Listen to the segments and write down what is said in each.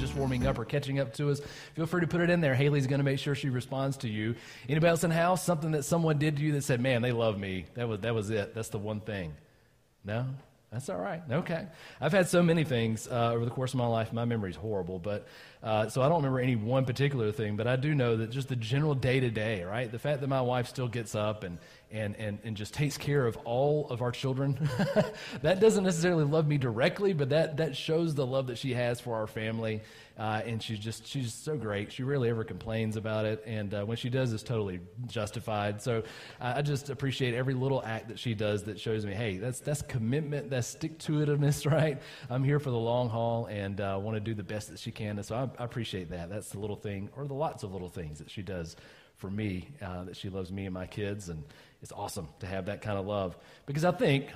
just warming up or catching up to us, feel free to put it in there. Haley's going to make sure she responds to you. Anybody else in the house, something that someone did to you that said, man, they love me. That was it. That's the one thing. No? That's all right. Okay. I've had so many things over the course of my life. My memory's horrible, but so I don't remember any one particular thing, but I do know that just the general day-to-day, right? The fact that my wife still gets up and just takes care of all of our children, that doesn't necessarily love me directly, but that shows the love that she has for our family, and she's so great. She rarely ever complains about it, and when she does, it's totally justified. So I just appreciate every little act that she does that shows me, hey, that's commitment, that's stick-to-itiveness, right? I'm here for the long haul and want to do the best that she can, and so I appreciate that. That's the little thing, or the lots of little things that she does for me, that she loves me and my kids, and it's awesome to have that kind of love. Because I think,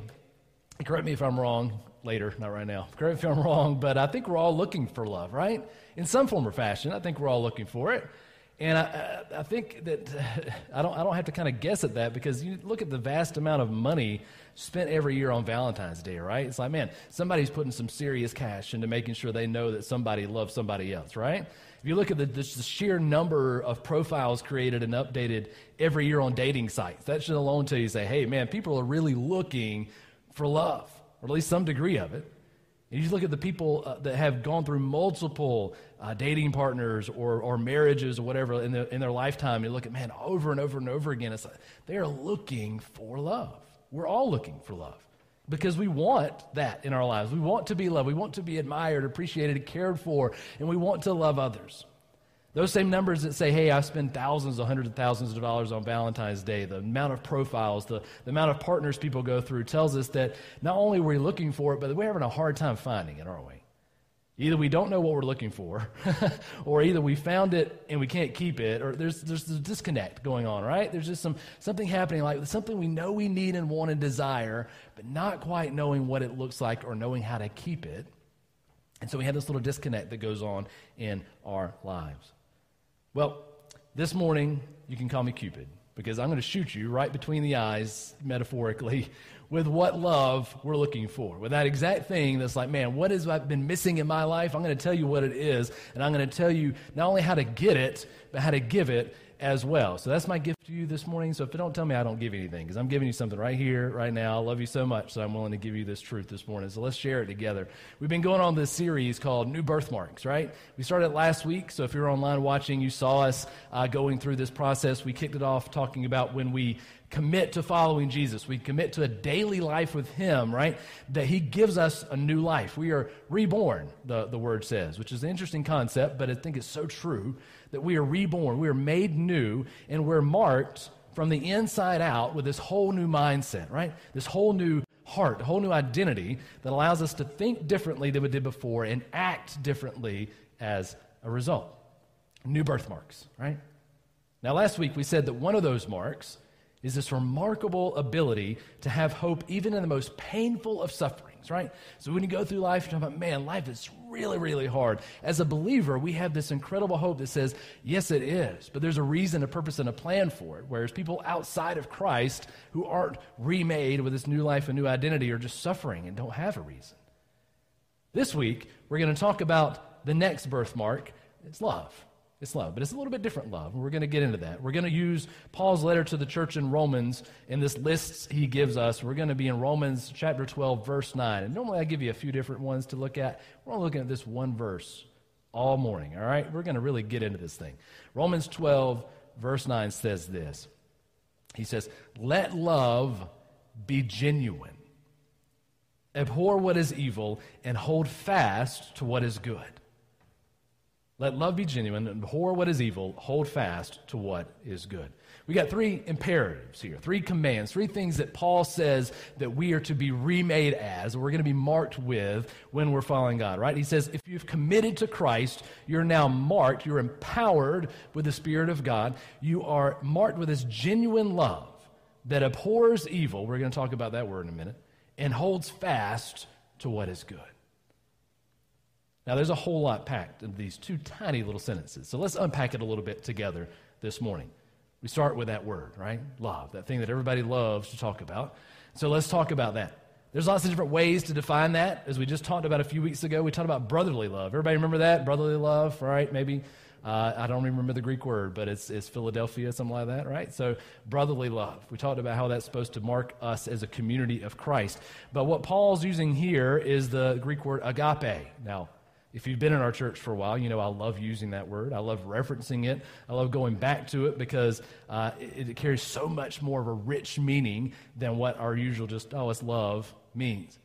correct me if I'm wrong later, not right now, correct me if I'm wrong, but I think we're all looking for love, right? In some form or fashion, I think we're all looking for it. And I think that I don't have to kind of guess at that, because you look at the vast amount of money spent every year on Valentine's Day, right? It's like, man, somebody's putting some serious cash into making sure they know that somebody loves somebody else, right? If you look at the sheer number of profiles created and updated every year on dating sites, that should alone tell you, say, hey, man, people are really looking for love, or at least some degree of it. And you just look at the people that have gone through multiple dating partners or marriages or whatever in their lifetime. You look at, man, over and over and over again, it's like they are looking for love. We're all looking for love because we want that in our lives. We want to be loved. We want to be admired, appreciated, cared for, and we want to love others. Those same numbers that say, hey, I spend thousands, hundreds of thousands of dollars on Valentine's Day, the amount of profiles, the amount of partners people go through tells us that not only we're looking for it, but we're having a hard time finding it, aren't we? Either we don't know what we're looking for, or either we found it and we can't keep it, or there's a disconnect going on, right? There's just something happening, like something we know we need and want and desire, but not quite knowing what it looks like or knowing how to keep it. And so we have this little disconnect that goes on in our lives. Well, this morning, you can call me Cupid, because I'm going to shoot you right between the eyes, metaphorically, with what love we're looking for. With that exact thing that's like, man, what has I been missing in my life? I'm going to tell you what it is, and I'm going to tell you not only how to get it, but how to give it as well. So that's my gift to you this morning. So if you don't tell me, I don't give anything, because I'm giving you something right here, right now. I love you so much, so I'm willing to give you this truth this morning. So let's share it together. We've been going on this series called New Birthmarks, right? We started last week, so if you're online watching, you saw us going through this process. We kicked it off talking about when we commit to following Jesus. We commit to a daily life with him, right? That he gives us a new life. We are reborn, the word says, which is an interesting concept, but I think it's so true that we are reborn, we are made new, and we're marked from the inside out with this whole new mindset, right? This whole new heart, a whole new identity that allows us to think differently than we did before and act differently as a result. New birthmarks, right? Now, last week we said that one of those marks is this remarkable ability to have hope even in the most painful of sufferings, right? So when you go through life, you're talking about, man, life is really, really hard. As a believer, we have this incredible hope that says, yes, it is, but there's a reason, a purpose, and a plan for it, whereas people outside of Christ who aren't remade with this new life and new identity are just suffering and don't have a reason. This week, we're going to talk about the next birthmark. It's love. It's love, but it's a little bit different love. We're going to get into that. We're going to use Paul's letter to the church in Romans in this list he gives us. We're going to be in Romans chapter 12, verse 9. And normally I give you a few different ones to look at. We're only looking at this one verse all morning, all right? We're going to really get into this thing. Romans 12, verse 9 says this. He says, "Let love be genuine. Abhor what is evil and hold fast to what is good." Let love be genuine, abhor what is evil, hold fast to what is good. We got three imperatives here, three commands, three things that Paul says that we are to be remade as, we're going to be marked with when we're following God, right? He says, if you've committed to Christ, you're now marked, you're empowered with the Spirit of God. You are marked with this genuine love that abhors evil, we're going to talk about that word in a minute, and holds fast to what is good. Now, there's a whole lot packed in these two tiny little sentences. So let's unpack it a little bit together this morning. We start with that word, right? Love, that thing that everybody loves to talk about. So let's talk about that. There's lots of different ways to define that. As we just talked about a few weeks ago, we talked about brotherly love. Everybody remember that? Brotherly love, right? Maybe, I don't remember the Greek word, but it's Philadelphia, something like that, right? So brotherly love. We talked about how that's supposed to mark us as a community of Christ. But what Paul's using here is the Greek word agape. Now, if you've been in our church for a while, you know I love using that word. I love referencing it. I love going back to it because it carries so much more of a rich meaning than what our usual just, oh, it's love means.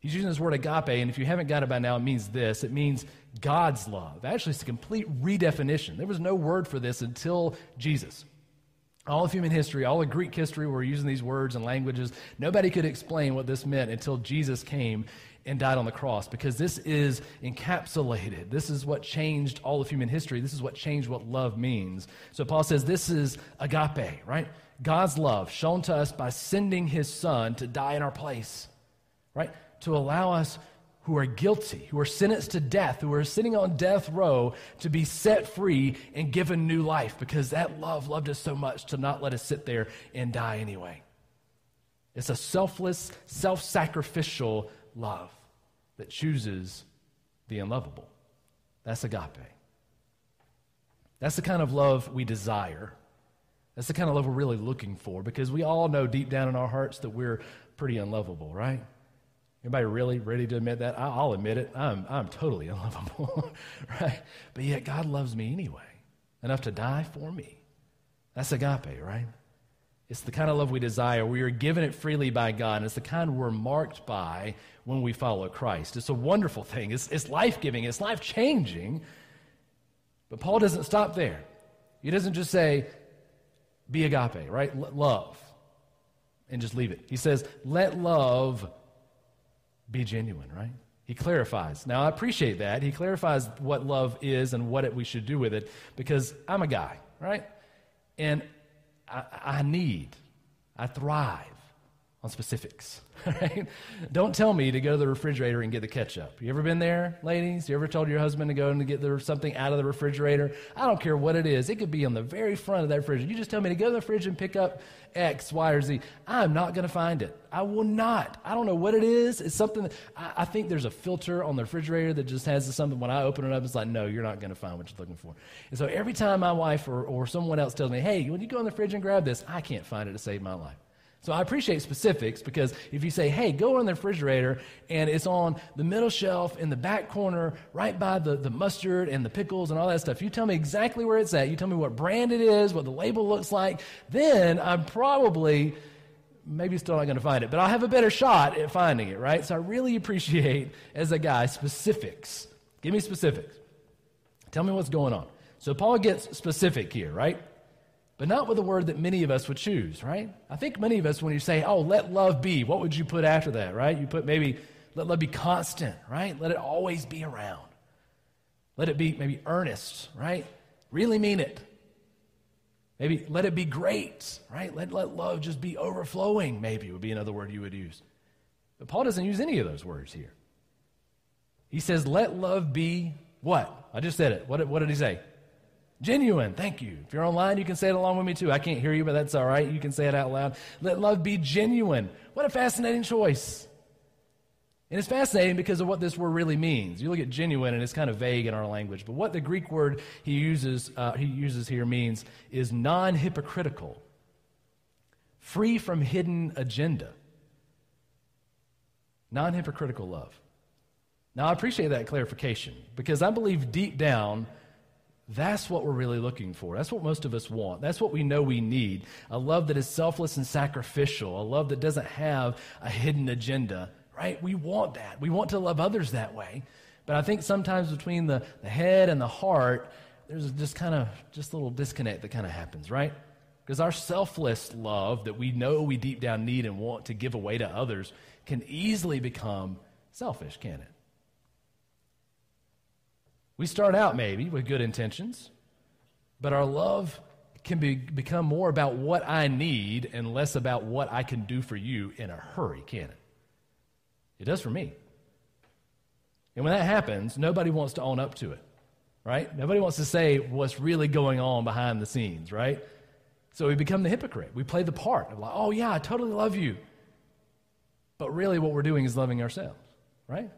He's using this word agape, and if you haven't got it by now, it means this. It means God's love. Actually, it's a complete redefinition. There was no word for this until Jesus. All of human history, all of Greek history, we're using these words and languages. Nobody could explain what this meant until Jesus came and died on the cross, because this is encapsulated. This is what changed all of human history. This is what changed what love means. So Paul says this is agape, right? God's love shown to us by sending his son to die in our place, right? To allow us who are guilty, who are sentenced to death, who are sitting on death row, to be set free and given new life, because that love loved us so much to not let us sit there and die anyway. It's a selfless, self-sacrificial love that chooses the unlovable. That's agape. That's the kind of love we desire. That's the kind of love we're really looking for, because we all know deep down in our hearts that we're pretty unlovable, right? Anybody really ready to admit that? I'll admit it. I'm totally unlovable, right? But yet God loves me anyway, enough to die for me. That's agape, right? It's the kind of love we desire. We are given it freely by God, and it's the kind we're marked by when we follow Christ. It's a wonderful thing. It's life-giving. It's life-changing. But Paul doesn't stop there. He doesn't just say, be agape, right? Love, and just leave it. He says, let love be genuine, right? He clarifies. Now, I appreciate that. He clarifies what love is and what we should do with it, because I'm a guy, right? And I thrive on specifics, right? Don't tell me to go to the refrigerator and get the ketchup. You ever been there, ladies? You ever told your husband to go and get something out of the refrigerator? I don't care what it is. It could be on the very front of that fridge. You just tell me to go to the fridge and pick up X, Y, or Z. I'm not going to find it. I will not. I don't know what it is. It's something that I think there's a filter on the refrigerator that just has something. When I open it up, it's like, no, you're not going to find what you're looking for. And so every time my wife or someone else tells me, hey, when you go in the fridge and grab this, I can't find it to save my life. So I appreciate specifics, because if you say, hey, go in the refrigerator, and it's on the middle shelf in the back corner right by the mustard and the pickles and all that stuff, you tell me exactly where it's at, you tell me what brand it is, what the label looks like, then I'm probably maybe still not going to find it, but I'll have a better shot at finding it, right? So I really appreciate, as a guy, specifics. Give me specifics. Tell me what's going on. So Paul gets specific here, right? But not with a word that many of us would choose, right? I think many of us, when you say, oh, let love be, what would you put after that, right? You put maybe, let love be constant, right? Let it always be around. Let it be maybe earnest, right? Really mean it. Maybe let it be great, right? Let love just be overflowing, maybe would be another word you would use. But Paul doesn't use any of those words here. He says, let love be what? I just said it. What did he say? Genuine. Thank you. If you're online, you can say it along with me too. I can't hear you, but that's all right. You can say it out loud. Let love be genuine. What a fascinating choice. And it's fascinating because of what this word really means. You look at genuine, and it's kind of vague in our language. But what the Greek word he uses here means is non-hypocritical, free from hidden agenda. Non-hypocritical love. Now, I appreciate that clarification, because I believe deep down, that's what we're really looking for. That's what most of us want. That's what we know we need. A love that is selfless and sacrificial. A love that doesn't have a hidden agenda, right? We want that. We want to love others that way. But I think sometimes between the head and the heart, there's just a little disconnect that kind of happens, right? Because our selfless love that we know we deep down need and want to give away to others can easily become selfish, can't it? We start out maybe with good intentions, but our love can become more about what I need and less about what I can do for you in a hurry, can't it? It does for me. And when that happens, nobody wants to own up to it, right? Nobody wants to say what's really going on behind the scenes, right? So we become the hypocrite. We play the part of like, oh yeah, I totally love you. But really what we're doing is loving ourselves, right?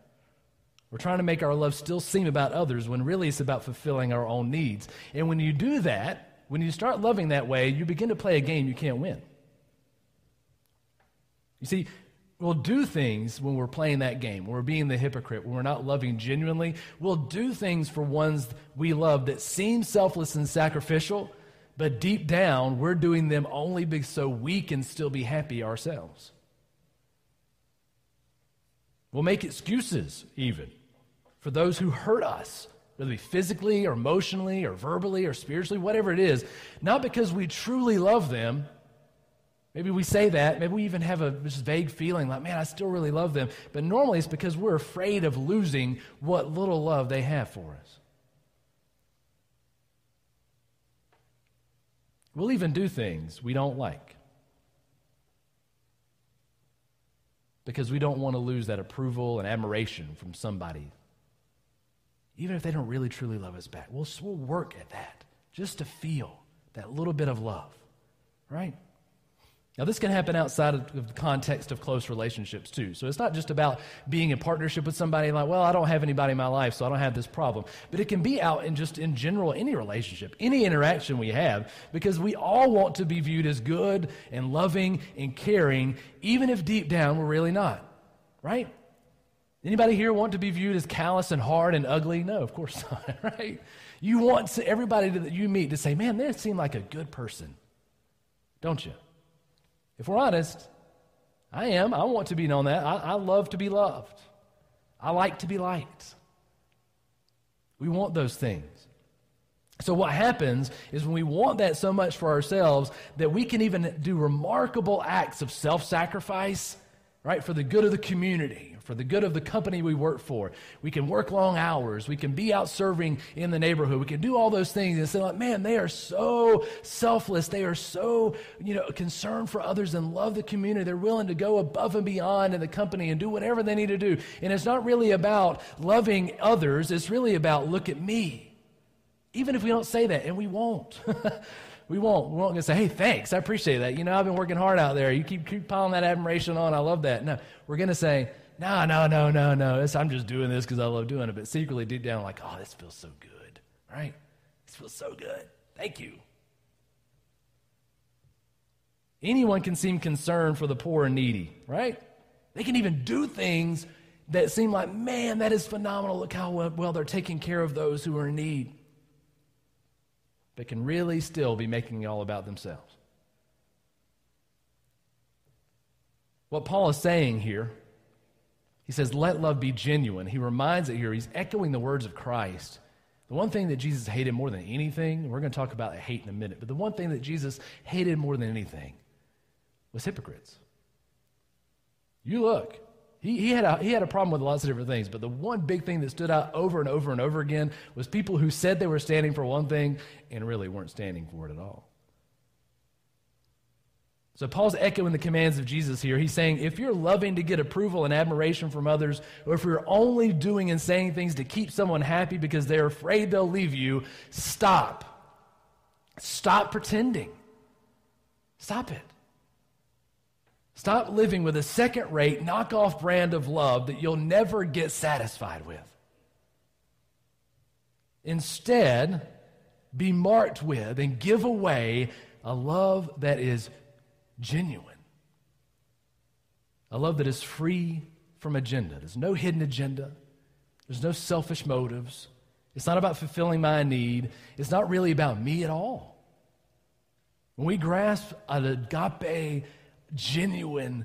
We're trying to make our love still seem about others when really it's about fulfilling our own needs. And when you do that, when you start loving that way, you begin to play a game you can't win. You see, we'll do things when we're playing that game, when we're being the hypocrite, when we're not loving genuinely. We'll do things for ones we love that seem selfless and sacrificial, but deep down, we're doing them only so we can still be happy ourselves. We'll make excuses, even, for those who hurt us, whether it be physically or emotionally or verbally or spiritually, whatever it is, not because we truly love them. Maybe we say that. Maybe we even have a vague feeling like, man, I still really love them. But normally it's because we're afraid of losing what little love they have for us. We'll even do things we don't like because we don't want to lose that approval and admiration from somebody. Even if they don't really truly love us back, we'll work at that just to feel that little bit of love, right? Now, this can happen outside of the context of close relationships, too. So it's not just about being in partnership with somebody like, well, I don't have anybody in my life, so I don't have this problem. But it can be out in just in general any relationship, any interaction we have, because we all want to be viewed as good and loving and caring, even if deep down we're really not, right? Anybody here want to be viewed as callous and hard and ugly? No, of course not, right? You want everybody that you meet to say, man, they seem like a good person, don't you? If we're honest, I am. I want to be known that. I love to be loved. I like to be liked. We want those things. So what happens is when we want that so much for ourselves that we can even do remarkable acts of self-sacrifice, right, for the good of the community, for the good of the company we work for. We can work long hours. We can be out serving in the neighborhood. We can do all those things and say, like, man, they are so selfless. They are so, concerned for others and love the community. They're willing to go above and beyond in the company and do whatever they need to do. And it's not really about loving others. It's really about, look at me. Even if we don't say that, and we won't. We won't just say, hey, thanks, I appreciate that. I've been working hard out there. You keep piling that admiration on. I love that. No, we're going to say, no. I'm just doing this because I love doing it. But secretly, deep down, like, oh, this feels so good, right? This feels so good. Thank you. Anyone can seem concerned for the poor and needy, right? They can even do things that seem like, man, that is phenomenal. Look how well they're taking care of those who are in need. They can really still be making it all about themselves. What Paul is saying here, he says, let love be genuine. He reminds it here. He's echoing the words of Christ. The one thing that Jesus hated more than anything, we're going to talk about hate in a minute, but the one thing that Jesus hated more than anything was hypocrites. You look. He had a problem with lots of different things, but the one big thing that stood out over and over and over again was people who said they were standing for one thing and really weren't standing for it at all. So Paul's echoing the commands of Jesus here. He's saying, if you're loving to get approval and admiration from others, or if you're only doing and saying things to keep someone happy because they're afraid they'll leave you, stop. Stop pretending. Stop it. Stop living with a second-rate, knockoff brand of love that you'll never get satisfied with. Instead, be marked with and give away a love that is genuine, a love that is free from agenda. There's no hidden agenda. There's no selfish motives. It's not about fulfilling my need. It's not really about me at all. When we grasp an agape, genuine,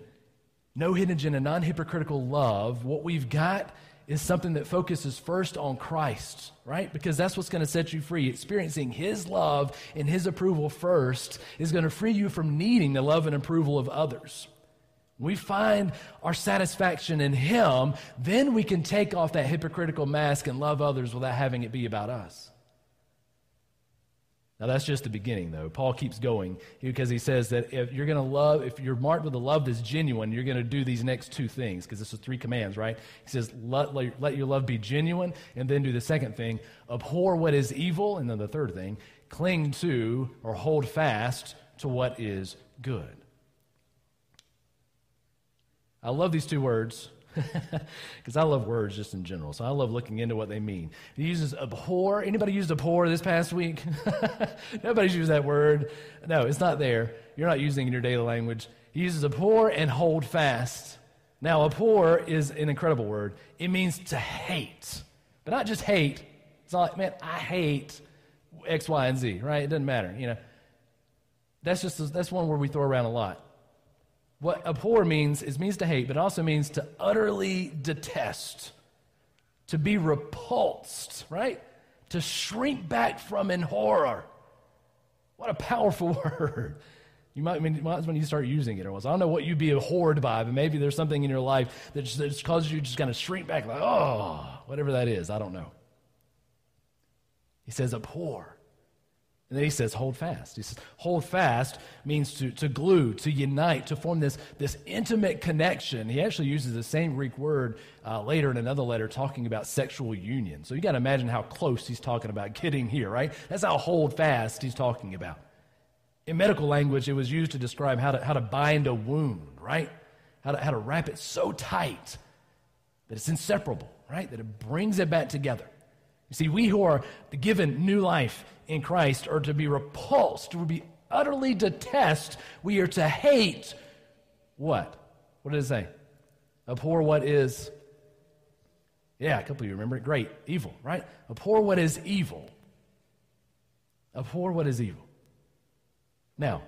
no hidden agenda, non-hypocritical love, what we've got is something that focuses first on Christ, right? Because that's what's going to set you free. Experiencing His love and His approval first is going to free you from needing the love and approval of others. We find our satisfaction in Him, then we can take off that hypocritical mask and love others without having it be about us. Now, that's just the beginning, though. Paul keeps going because he says that if you're going to love, if you're marked with a love that's genuine, you're going to do these next two things, because this is three commands, right? He says, let your love be genuine, and then do the second thing, abhor what is evil, and then the third thing, cling to or hold fast to what is good. I love these two words because I love words just in general. So I love looking into what they mean. He uses abhor. Anybody used abhor this past week? Nobody's used that word. No, it's not there. You're not using it in your daily language. He uses abhor and hold fast. Now, abhor is an incredible word. It means to hate, but not just hate. It's not like, man, I hate X, Y, and Z, right? It doesn't matter, you know. That's one word we throw around a lot. What abhor means is means to hate, but it also means to utterly detest, to be repulsed, right? To shrink back from in horror. What a powerful word. You might when you start using it. Or else. I don't know what you'd be abhorred by, but maybe there's something in your life that just causes you to just kind of shrink back, like, oh, whatever that is, I don't know. He says abhor. And then he says hold fast. He says hold fast means to glue, to unite, to form this intimate connection. He actually uses the same Greek word later in another letter talking about sexual union. So you got to imagine how close he's talking about getting here, right? That's how hold fast he's talking about. In medical language, it was used to describe how to bind a wound, right? How to wrap it so tight that it's inseparable, right? That it brings it back together. You see, we who are given new life in Christ are to be repulsed, to be utterly detest. We are to hate what? What did it say? Abhor what is? Yeah, a couple of you remember it. Great. Evil, right? Abhor what is evil. Abhor what is evil. Now,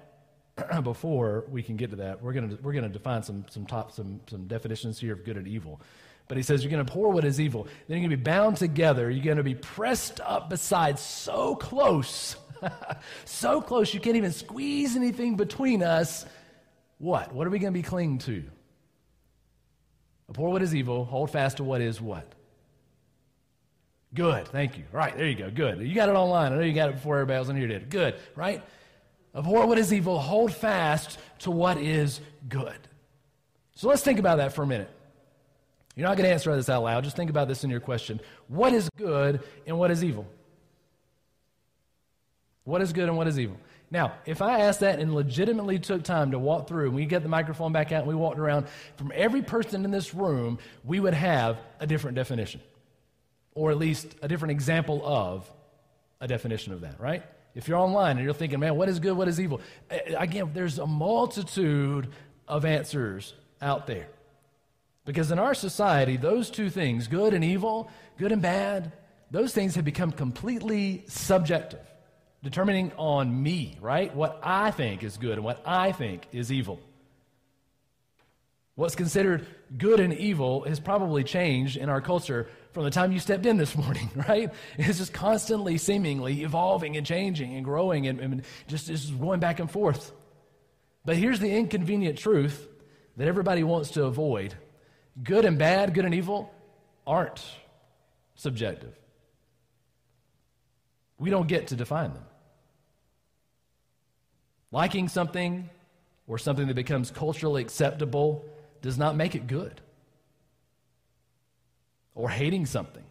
before we can get to that, we're going to define some definitions here of good and evil. But he says you're going to abhor what is evil. Then you're going to be bound together. You're going to be pressed up beside so close, so close you can't even squeeze anything between us. What? What are we going to be clinging to? Abhor what is evil. Hold fast to what is what? Good. Thank you. All right, there you go. Good. You got it online. I know you got it before everybody else in here did. Good, right? Abhor what is evil, hold fast to what is good. So let's think about that for a minute. You're not going to answer this out loud. Just think about this in your question. What is good and what is evil? What is good and what is evil? Now, if I asked that and legitimately took time to walk through, and we get the microphone back out and we walked around, from every person in this room, we would have a different definition, or at least a different example of a definition of that, right? If you're online and you're thinking, man, what is good, what is evil? Again, there's a multitude of answers out there. Because in our society, those two things, good and evil, good and bad, those things have become completely subjective, determining on me, right? What I think is good and what I think is evil. What's considered good and evil has probably changed in our culture from the time you stepped in this morning, right? It's just constantly, seemingly evolving and changing and growing and just going back and forth. But here's the inconvenient truth that everybody wants to avoid. Good and bad, good and evil aren't subjective. We don't get to define them. Liking something or something that becomes culturally acceptable does not make it good. Or hating something,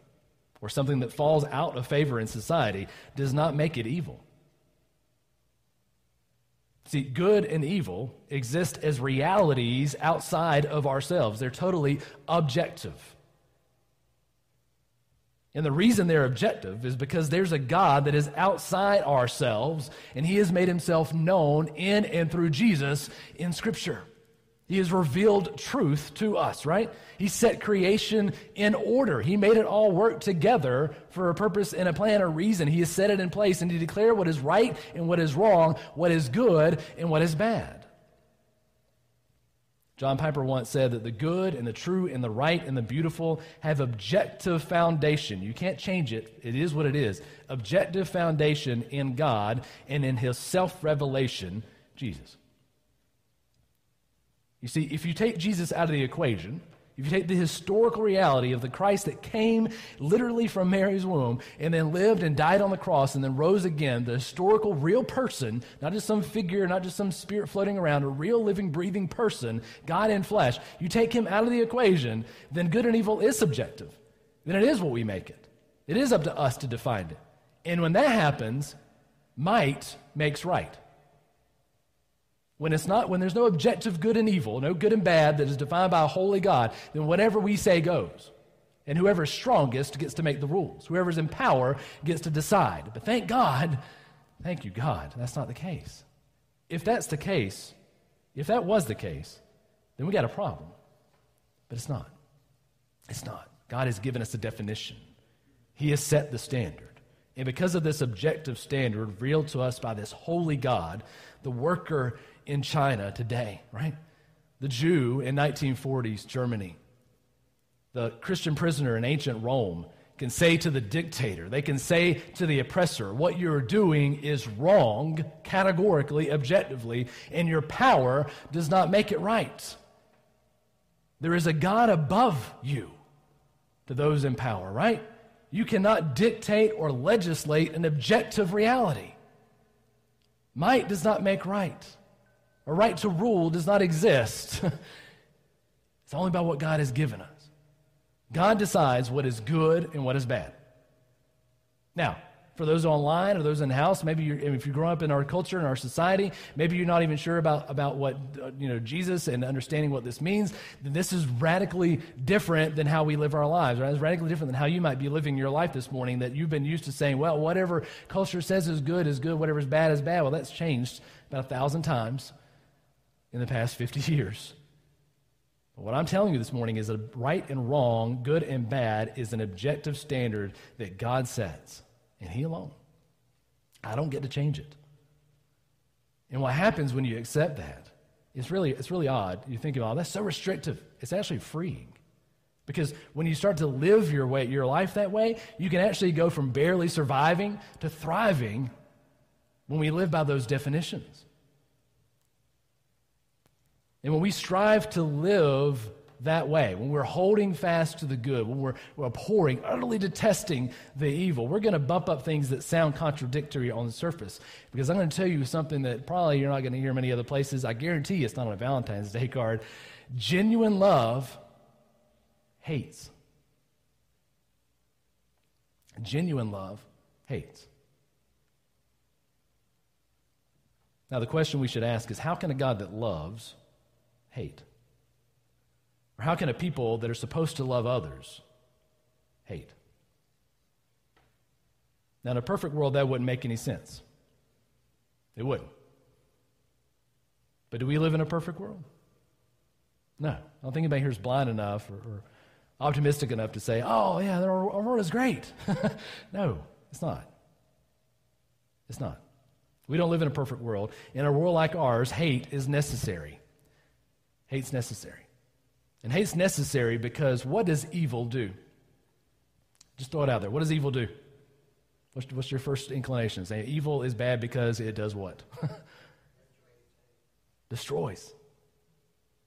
or something that falls out of favor in society, does not make it evil. See, good and evil exist as realities outside of ourselves. They're totally objective. And the reason they're objective is because there's a God that is outside ourselves, and he has made himself known in and through Jesus in Scripture. He has revealed truth to us, right? He set creation in order. He made it all work together for a purpose and a plan or reason. He has set it in place, and he declared what is right and what is wrong, what is good and what is bad. John Piper once said that the good and the true and the right and the beautiful have objective foundation. You can't change it. It is what it is. Objective foundation in God and in his self-revelation, Jesus. You see, if you take Jesus out of the equation, if you take the historical reality of the Christ that came literally from Mary's womb and then lived and died on the cross and then rose again, the historical real person, not just some figure, not just some spirit floating around, a real living, breathing person, God in flesh, you take him out of the equation, then good and evil is subjective. Then it is what we make it. It is up to us to define it. And when that happens, might makes right. When there's no objective good and evil, no good and bad that is defined by a holy God, then whatever we say goes. And whoever's strongest gets to make the rules. Whoever's in power gets to decide. But thank you, God, that's not the case. If that was the case, then we got a problem. But it's not. It's not. God has given us a definition. He has set the standard. And because of this objective standard revealed to us by this holy God, the worker in China today, right? The Jew in 1940s Germany, the Christian prisoner in ancient Rome can say to the dictator, they can say to the oppressor, what you're doing is wrong, categorically, objectively, and your power does not make it right. There is a God above you to those in power, right? You cannot dictate or legislate an objective reality. Might does not make right. A right to rule does not exist. It's only about what God has given us. God decides what is good and what is bad. Now, for those online or those in-house, maybe if you grow up in our culture and our society, maybe you're not even sure about what Jesus and understanding what this means, then this is radically different than how we live our lives, right? It's radically different than how you might be living your life this morning, that you've been used to saying, well, whatever culture says is good, whatever is bad. Well, that's changed about 1,000 times in the past 50 years. What I'm telling you this morning is that right and wrong, good and bad, is an objective standard that God sets, and He alone. I don't get to change it. And what happens when you accept that, it's really odd. You think, oh, that's so restrictive. It's actually freeing. Because when you start to live your life that way, you can actually go from barely surviving to thriving when we live by those definitions. And when we strive to live that way, when we're holding fast to the good, when we're abhorring, utterly detesting the evil, we're going to bump up things that sound contradictory on the surface. Because I'm going to tell you something that probably you're not going to hear many other places. I guarantee you it's not on a Valentine's Day card. Genuine love hates. Genuine love hates. Now, the question we should ask is, how can a God that loves hate? Or how can a people that are supposed to love others hate? Now, in a perfect world, that wouldn't make any sense. It wouldn't. But do we live in a perfect world? No. I don't think anybody here is blind enough or optimistic enough to say, oh, yeah, our world is great. No, it's not. It's not. We don't live in a perfect world. In a world like ours, hate is necessary. Hate's necessary. And hate's necessary because what does evil do? Just throw it out there. What does evil do? What's your first inclination? Say evil is bad because it does what? Destroys.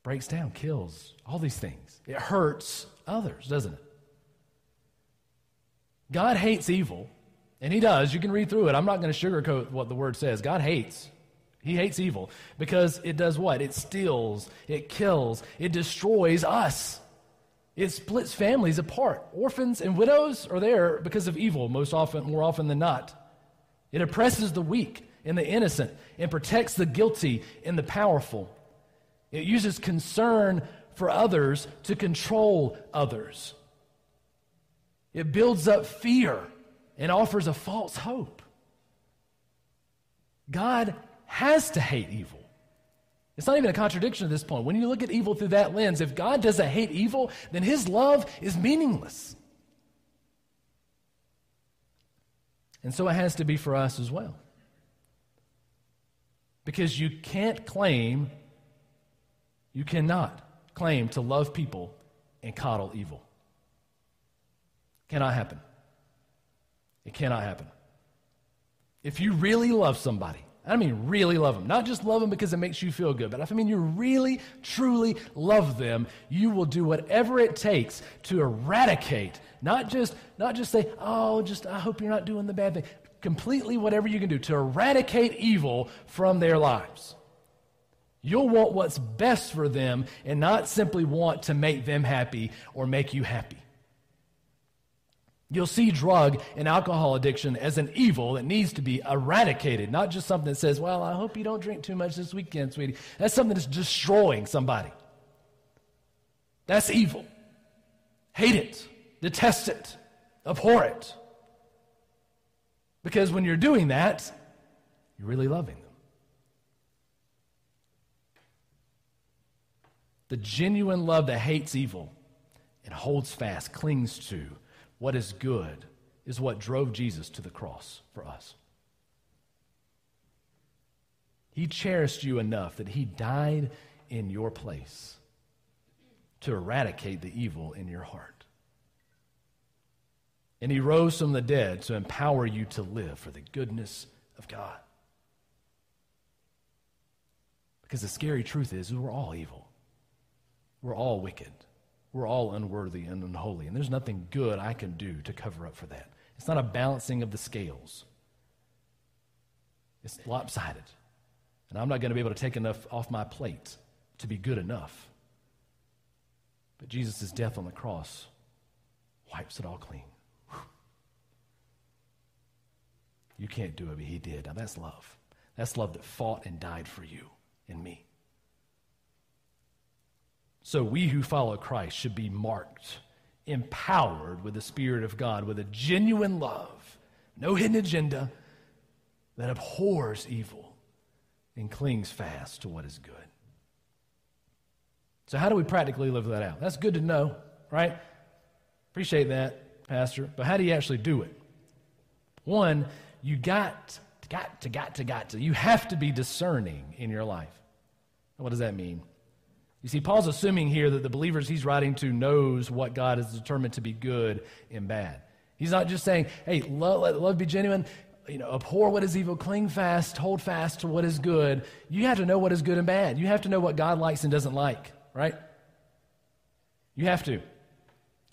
Breaks down, kills, all these things. It hurts others, doesn't it? God hates evil, and He does. You can read through it. I'm not going to sugarcoat what the Word says. God hates. He hates evil because it does what? It steals, it kills, it destroys us. It splits families apart. Orphans and widows are there because of evil more often than not. It oppresses the weak and the innocent and protects the guilty and the powerful. It uses concern for others to control others. It builds up fear and offers a false hope. God has to hate evil. It's not even a contradiction at this point. When you look at evil through that lens, if God doesn't hate evil, then His love is meaningless. And so it has to be for us as well. Because you cannot claim to love people and coddle evil. Cannot happen. It cannot happen. If you really love somebody, I mean really love them. Not just love them because it makes you feel good, but if you really, truly love them, you will do whatever it takes to eradicate, not just say, oh, just I hope you're not doing the bad thing. Completely whatever you can do to eradicate evil from their lives. You'll want what's best for them and not simply want to make them happy or make you happy. You'll see drug and alcohol addiction as an evil that needs to be eradicated, not just something that says, well, I hope you don't drink too much this weekend, sweetie. That's something that's destroying somebody. That's evil. Hate it. Detest it. Abhor it. Because when you're doing that, you're really loving them. The genuine love that hates evil and holds fast, clings to what is good, is what drove Jesus to the cross for us. He cherished you enough that he died in your place to eradicate the evil in your heart. And he rose from the dead to empower you to live for the goodness of God. Because the scary truth is we're all evil. We're all wicked. We're all unworthy and unholy, and there's nothing good I can do to cover up for that. It's not a balancing of the scales. It's lopsided, and I'm not going to be able to take enough off my plate to be good enough. But Jesus' death on the cross wipes it all clean. Whew. You can't do it, but he did. Now that's love. That's love that fought and died for you and me. So we who follow Christ should be marked, empowered with the Spirit of God, with a genuine love, no hidden agenda, that abhors evil and clings fast to what is good. So how do we practically live that out? That's good to know, right? Appreciate that, Pastor. But how do you actually do it? One, you you have to be discerning in your life. What does that mean? You see, Paul's assuming here that the believers he's writing to knows what God has determined to be good and bad. He's not just saying, hey, love be genuine, abhor what is evil, cling fast, hold fast to what is good. You have to know what is good and bad. You have to know what God likes and doesn't like, right? You have to.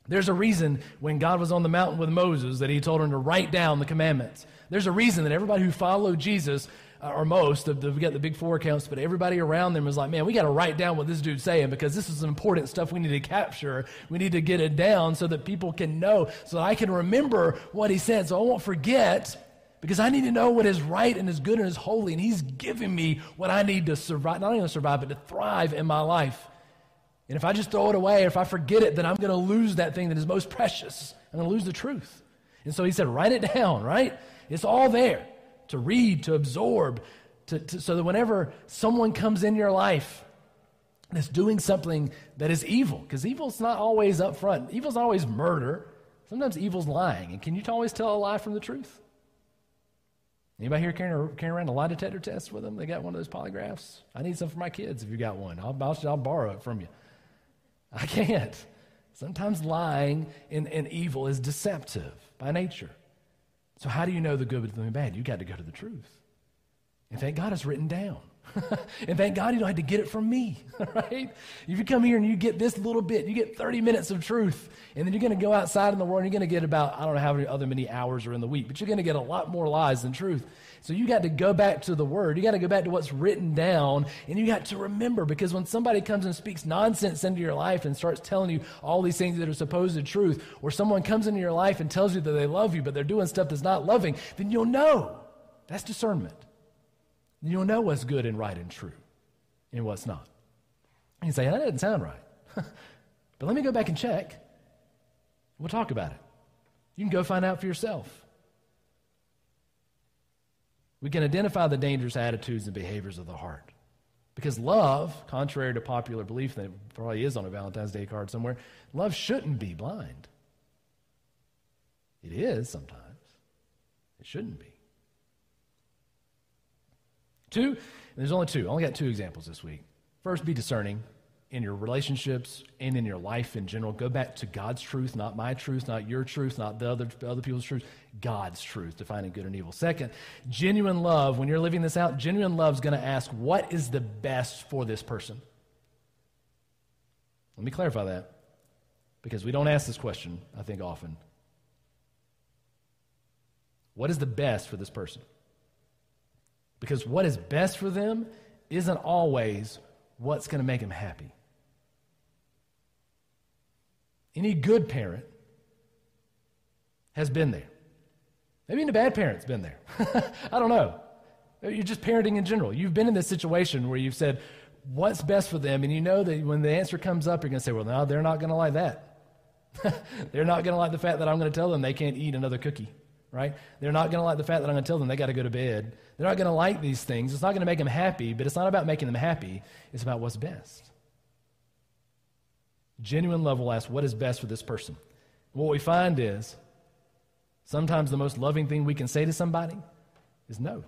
There's a reason when God was on the mountain with Moses that he told him to write down the commandments. There's a reason that everybody who followed Jesus, or most, we got the big four accounts, but everybody around them was like, man, we got to write down what this dude's saying because this is important stuff we need to capture. We need to get it down so that people can know, so that I can remember what he said, so I won't forget, because I need to know what is right and is good and is holy, and he's giving me what I need to survive, not only to survive, but to thrive in my life. And if I just throw it away, or if I forget it, then I'm going to lose that thing that is most precious. I'm going to lose the truth. And so he said, write it down, right? It's all there to read, to absorb, so that whenever someone comes in your life that's doing something that is evil, because evil's not always up front. Evil's not always murder. Sometimes evil's lying. And can you always tell a lie from the truth? Anybody here carrying around a lie detector test with them? They got one of those polygraphs. I need some for my kids if you got one. I'll borrow it from you. I can't. Sometimes lying and evil is deceptive by nature. So how do you know the good and the bad? You got to go to the truth. And thank God it's written down. And thank God you don't have to get it from me, right? If you come here and you get this little bit, you get 30 minutes of truth, and then you're going to go outside in the world and you're going to get about, I don't know how many other many hours are in the week, but you're going to get a lot more lies than truth. So you got to go back to the Word. You got to go back to what's written down, and you got to remember, because when somebody comes and speaks nonsense into your life and starts telling you all these things that are supposed truth, or someone comes into your life and tells you that they love you, but they're doing stuff that's not loving, then you'll know. That's discernment. You'll know what's good and right and true and what's not. And you say, that doesn't sound right. But let me go back and check. We'll talk about it. You can go find out for yourself. We can identify the dangerous attitudes and behaviors of the heart. Because love, contrary to popular belief, that probably is on a Valentine's Day card somewhere, love shouldn't be blind. It is sometimes. It shouldn't be. Two, and there's only two. I only got two examples this week. First, be discerning in your relationships and in your life in general. Go back to God's truth, not my truth, not your truth, not the other people's truth, God's truth, defining good and evil. Second, genuine love. When you're living this out, genuine love is going to ask, what is the best for this person? Let me clarify that, because we don't ask this question, I think, often. What is the best for this person? Because what is best for them isn't always what's going to make them happy. Any good parent has been there. Maybe even a bad parent's been there. I don't know. You're just parenting in general. You've been in this situation where you've said, what's best for them? And you know that when the answer comes up, you're going to say, well, no, they're not going to like that. They're not going to like the fact that I'm going to tell them they can't eat another cookie, right? They're not going to like the fact that I'm going to tell them they got to go to bed. They're not going to like these things. It's not going to make them happy, but it's not about making them happy. It's about what's best. Genuine love will ask, what is best for this person? And what we find is sometimes the most loving thing we can say to somebody is no.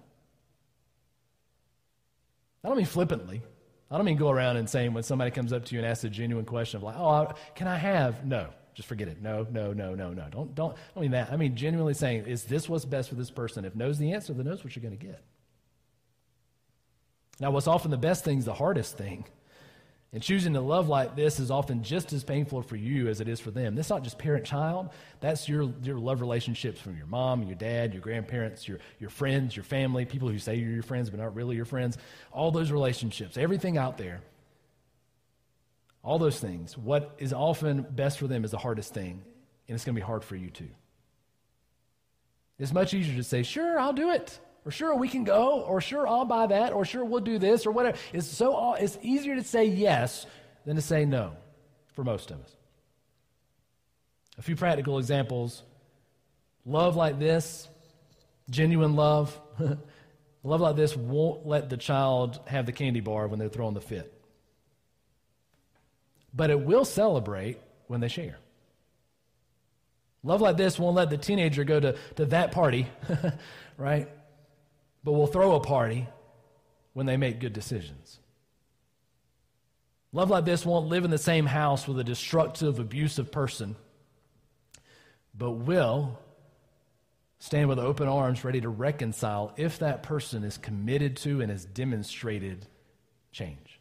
I don't mean flippantly. I don't mean go around and saying when somebody comes up to you and asks a genuine question of like, oh, can I have? No, just forget it. No. Don't mean that. I mean genuinely saying, is this what's best for this person? If no's the answer, then knows what you're going to get. Now, what's often the best thing is the hardest thing. And choosing to love like this is often just as painful for you as it is for them. That's not just parent-child. That's your love relationships from your mom, your dad, your grandparents, your friends, your family, people who say you're your friends but not really your friends. All those relationships, everything out there, all those things. What is often best for them is the hardest thing, and it's going to be hard for you too. It's much easier to say, sure, I'll do it. Or sure, we can go, or sure, I'll buy that, or sure, we'll do this, or whatever. It's easier to say yes than to say no for most of us. A few practical examples. Love like this, genuine love. Love like this won't let the child have the candy bar when they're throwing the fit. But it will celebrate when they share. Love like this won't let the teenager go to that party, right? But we'll throw a party when they make good decisions. Love like this won't live in the same house with a destructive, abusive person, but will stand with open arms ready to reconcile if that person is committed to and has demonstrated change.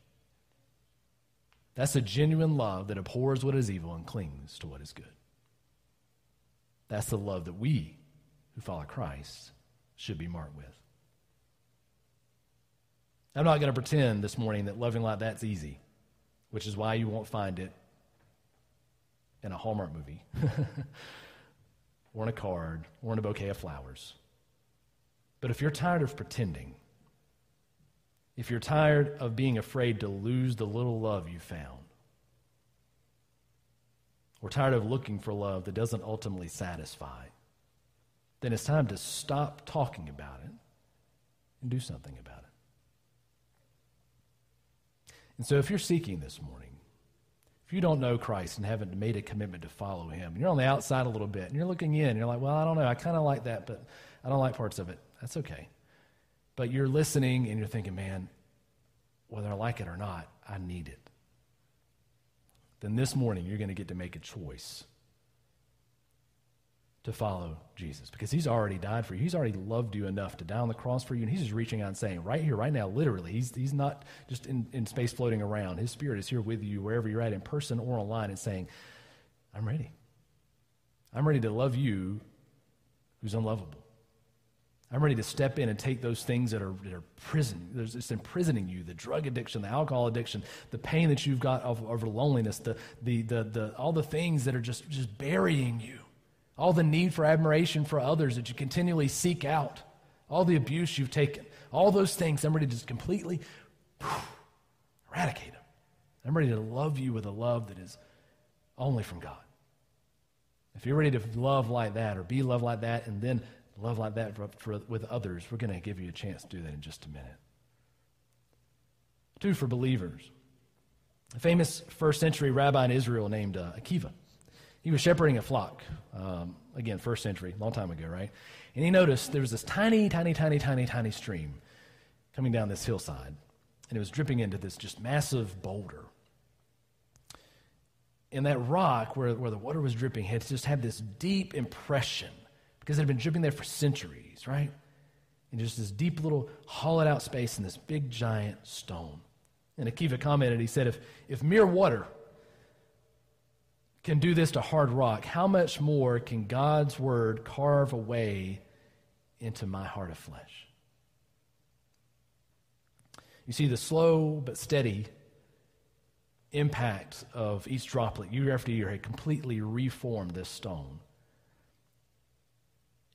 That's a genuine love that abhors what is evil and clings to what is good. That's the love that we who follow Christ should be marked with. I'm not going to pretend this morning that loving like that's easy, which is why you won't find it in a Hallmark movie or in a card or in a bouquet of flowers. But if you're tired of pretending, if you're tired of being afraid to lose the little love you found, or tired of looking for love that doesn't ultimately satisfy, then it's time to stop talking about it and do something about it. And so if you're seeking this morning, if you don't know Christ and haven't made a commitment to follow him, and you're on the outside a little bit, and you're looking in, and you're like, well, I don't know, I kind of like that, but I don't like parts of it. That's okay. But you're listening, and you're thinking, man, whether I like it or not, I need it. Then this morning, you're going to get to make a choice to follow Jesus, because he's already died for you. He's already loved you enough to die on the cross for you, and he's just reaching out and saying, right here, right now, literally, he's not just in space floating around. His spirit is here with you wherever you're at, in person or online, and saying, I'm ready. I'm ready to love you who's unlovable. I'm ready to step in and take those things that are prison. It's imprisoning you, the drug addiction, the alcohol addiction, the pain that you've got over loneliness, all the things that are just burying you. All the need for admiration for others that you continually seek out, all the abuse you've taken, all those things, I'm ready to just completely eradicate them. I'm ready to love you with a love that is only from God. If you're ready to love like that or be loved like that and then love like that with others, we're going to give you a chance to do that in just a minute. 2, for believers. A famous first-century rabbi in Israel named Akiva. He was shepherding a flock, again, first century, long time ago, right? And he noticed there was this tiny stream coming down this hillside, and it was dripping into this just massive boulder. And that rock where the water was dripping had just had this deep impression, because it had been dripping there for centuries, right? And just this deep little hollowed-out space in this big, giant stone. And Akiva commented, he said, if mere water can do this to hard rock, how much more can God's word carve away into my heart of flesh? You see the slow but steady impact of each droplet year after year had completely reformed this stone.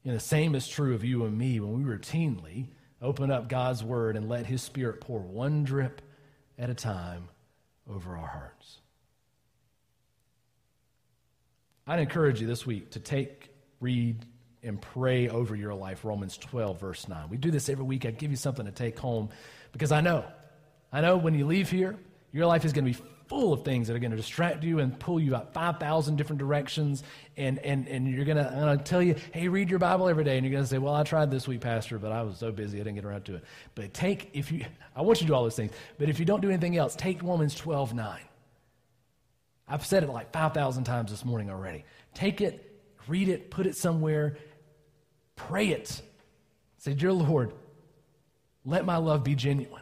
And the same is true of you and me when we routinely open up God's word and let his Spirit pour one drip at a time over our hearts. I'd encourage you this week to take, read, and pray over your life, Romans 12, verse 9. We do this every week. I give you something to take home because I know when you leave here, your life is going to be full of things that are going to distract you and pull you out 5,000 different directions, and you're going to tell you, hey, read your Bible every day, and you're going to say, well, I tried this week, Pastor, but I was so busy I didn't get around to it. But I want you to do all those things, but if you don't do anything else, take Romans 12, 9. I've said it like 5,000 times this morning already. Take it, read it, put it somewhere, pray it. Say, dear Lord, let my love be genuine.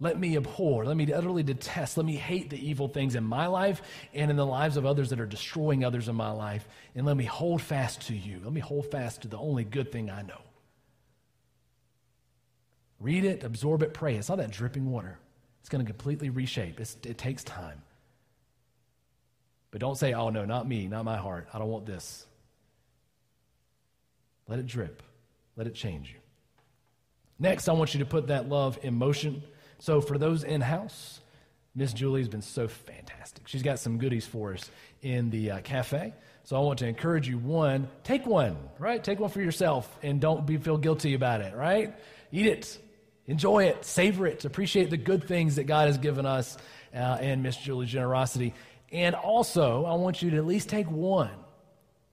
Let me abhor, let me utterly detest, let me hate the evil things in my life and in the lives of others that are destroying others in my life, and let me hold fast to you. Let me hold fast to the only good thing I know. Read it, absorb it, pray. It's not that dripping water. It's going to completely reshape. It takes time. But don't say, oh, no, not me, not my heart. I don't want this. Let it drip. Let it change you. Next, I want you to put that love in motion. So for those in-house, Miss Julie's been so fantastic. She's got some goodies for us in the cafe. So I want to encourage you, one, take one, right? Take one for yourself and don't feel guilty about it, right? Eat it. Enjoy it. Savor it. Appreciate the good things that God has given us and Miss Julie's generosity. And also, I want you to at least take one,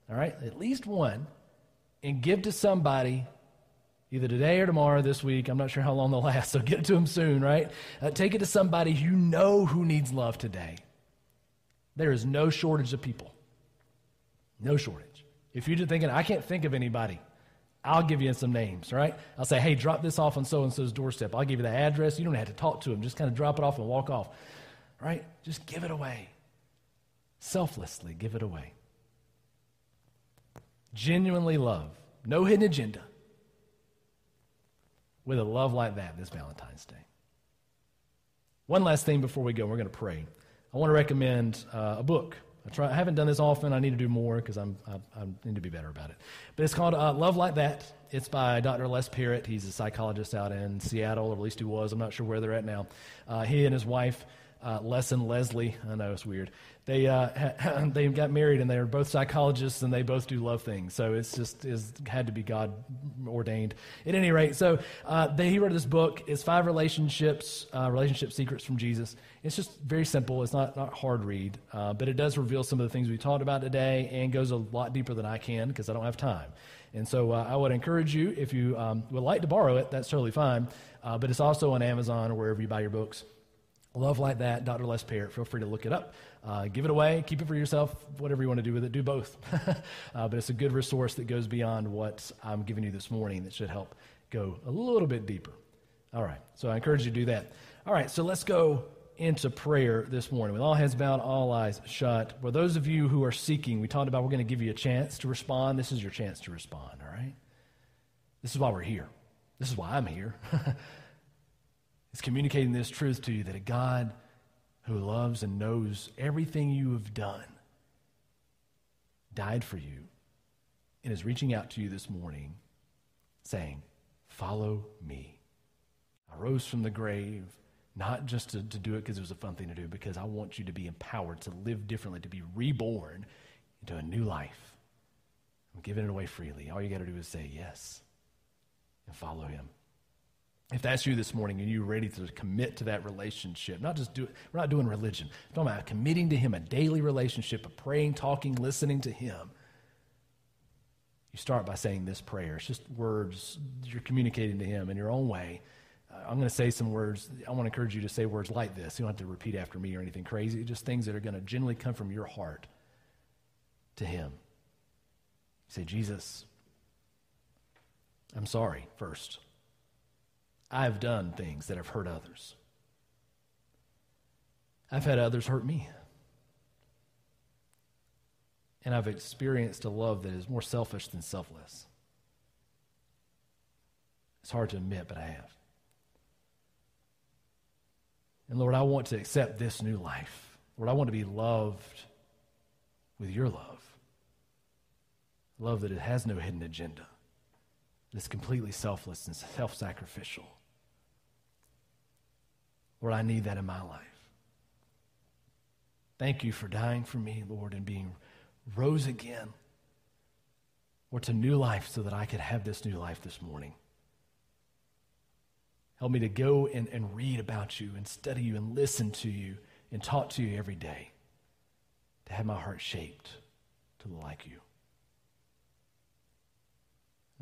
all right? At least one, and give to somebody either today or tomorrow, this week. I'm not sure how long they'll last, so get it to them soon, right? Take it to somebody you know who needs love today. There is no shortage of people. No shortage. If you're thinking, I can't think of anybody, I'll give you some names, right? I'll say, hey, drop this off on so-and-so's doorstep. I'll give you the address. You don't have to talk to them. Just kind of drop it off and walk off, right? Just give it away. Selflessly give it away. Genuinely love. No hidden agenda. With a love like that this Valentine's Day. One last thing before we go. We're going to pray. I want to recommend a book. I haven't done this often. I need to do more because I need to be better about it. But it's called Love Like That. It's by Dr. Les Parrott. He's a psychologist out in Seattle, or at least he was. I'm not sure where they're at now. He and his wife, Les and Leslie, I know it's weird. They got married, and they are both psychologists, and they both do love things. So it's had to be God ordained. At any rate, so he wrote this book. It's 5 relationship secrets from Jesus. It's just very simple. It's not hard read, but it does reveal some of the things we talked about today, and goes a lot deeper than I can because I don't have time. And so I would encourage you, if you would like to borrow it, that's totally fine. But it's also on Amazon or wherever you buy your books. Love Like That, Dr. Les Parrott. Feel free to look it up. Give it away. Keep it for yourself. Whatever you want to do with it, do both. But it's a good resource that goes beyond what I'm giving you this morning that should help go a little bit deeper. All right. So I encourage you to do that. All right. So let's go into prayer this morning. With all heads bowed, all eyes shut. For those of you who are seeking, we talked about we're going to give you a chance to respond. This is your chance to respond. All right. This is why we're here. This is why I'm here. It's communicating this truth to you that a God who loves and knows everything you have done died for you and is reaching out to you this morning saying, follow me. I rose from the grave, not just to do it because it was a fun thing to do, because I want you to be empowered to live differently, to be reborn into a new life. I'm giving it away freely. All you got to do is say yes and follow him. If that's you this morning and you're ready to commit to that relationship, not just do it, we're not doing religion. We're talking about committing to him, a daily relationship of praying, talking, listening to him. You start by saying this prayer. It's just words. You're communicating to him in your own way. I'm going to say some words. I want to encourage you to say words like this. You don't have to repeat after me or anything crazy. Just things that are going to genuinely come from your heart to him. Say, Jesus, I'm sorry first. I've done things that have hurt others. I've had others hurt me. And I've experienced a love that is more selfish than selfless. It's hard to admit, but I have. And Lord, I want to accept this new life. Lord, I want to be loved with your love. Love that it has no hidden agenda. that's completely selfless and self-sacrificial. Lord, I need that in my life. Thank you for dying for me, Lord, and being rose again, or to new life so that I could have this new life this morning. Help me to go and read about you and study you and listen to you and talk to you every day, to have my heart shaped to look like you.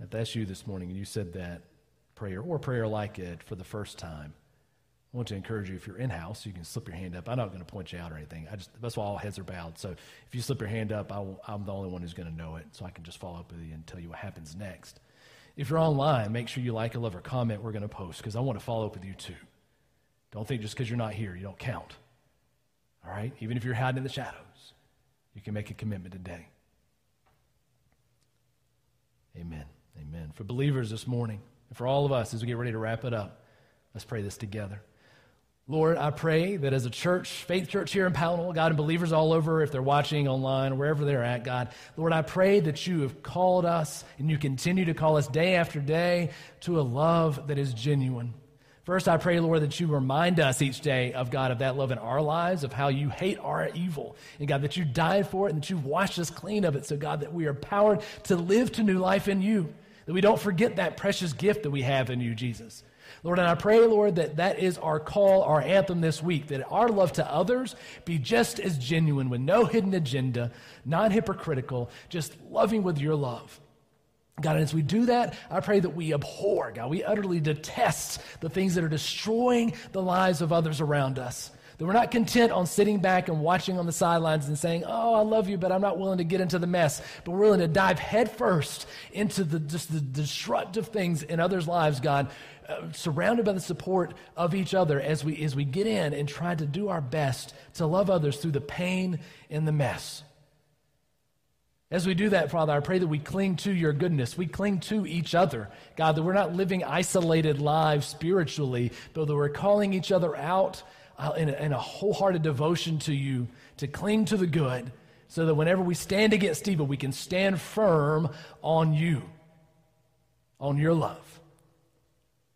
If that's you this morning and you said that prayer or prayer like it for the first time, I want to encourage you, if you're in-house, you can slip your hand up. I'm not going to point you out or anything. That's why all heads are bowed. So if you slip your hand up, I'm the only one who's going to know it, so I can just follow up with you and tell you what happens next. If you're online, make sure you like, love, or comment we're going to post, because I want to follow up with you too. Don't think just because you're not here, you don't count. All right? Even if you're hiding in the shadows, you can make a commitment today. Amen. Amen. For believers this morning, and for all of us as we get ready to wrap it up, let's pray this together. Lord, I pray that as a church, faith church here in Powell, God, and believers all over, if they're watching online, wherever they're at, God, Lord, I pray that you have called us and you continue to call us day after day to a love that is genuine. First, I pray, Lord, that you remind us each day of, God, of that love in our lives, of how you hate our evil, and, God, that you died for it and that you washed us clean of it. So, God, that we are empowered to live to new life in you, that we don't forget that precious gift that we have in you, Jesus. Lord, and I pray, Lord, that is our call, our anthem this week, that our love to others be just as genuine, with no hidden agenda, not hypocritical, just loving with your love. God, and as we do that, I pray that we abhor, God, we utterly detest the things that are destroying the lives of others around us, that we're not content on sitting back and watching on the sidelines and saying, oh, I love you, but I'm not willing to get into the mess, but we're willing to dive headfirst into the destructive things in others' lives, God, surrounded by the support of each other as we get in and try to do our best to love others through the pain and the mess. As we do that, Father, I pray that we cling to your goodness. We cling to each other. God, that we're not living isolated lives spiritually, but that we're calling each other out in a wholehearted devotion to you, to cling to the good, so that whenever we stand against evil, we can stand firm on you, on your love.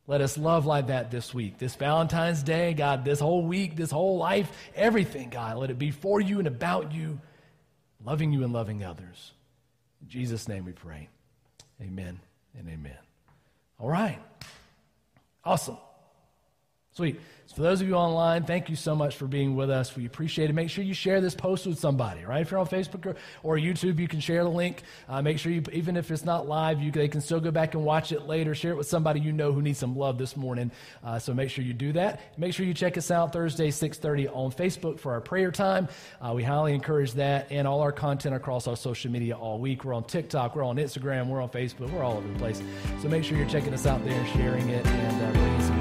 Let us love like that this week, this Valentine's Day, God, this whole week, this whole life, everything, God. Let it be for you and about you, loving you and loving others. In Jesus' name we pray. Amen and amen. All right. Awesome. Sweet. For those of you online, thank you so much for being with us. We appreciate it. Make sure you share this post with somebody, right? If you're on Facebook or YouTube, you can share the link. Make sure, even if it's not live, they can still go back and watch it later. Share it with somebody you know who needs some love this morning. So make sure you do that. Make sure you check us out Thursday, 6:30 on Facebook for our prayer time. We highly encourage that, and all our content across our social media all week. We're on TikTok. We're on Instagram. We're on Facebook. We're all over the place. So make sure you're checking us out there, sharing it, and bringing some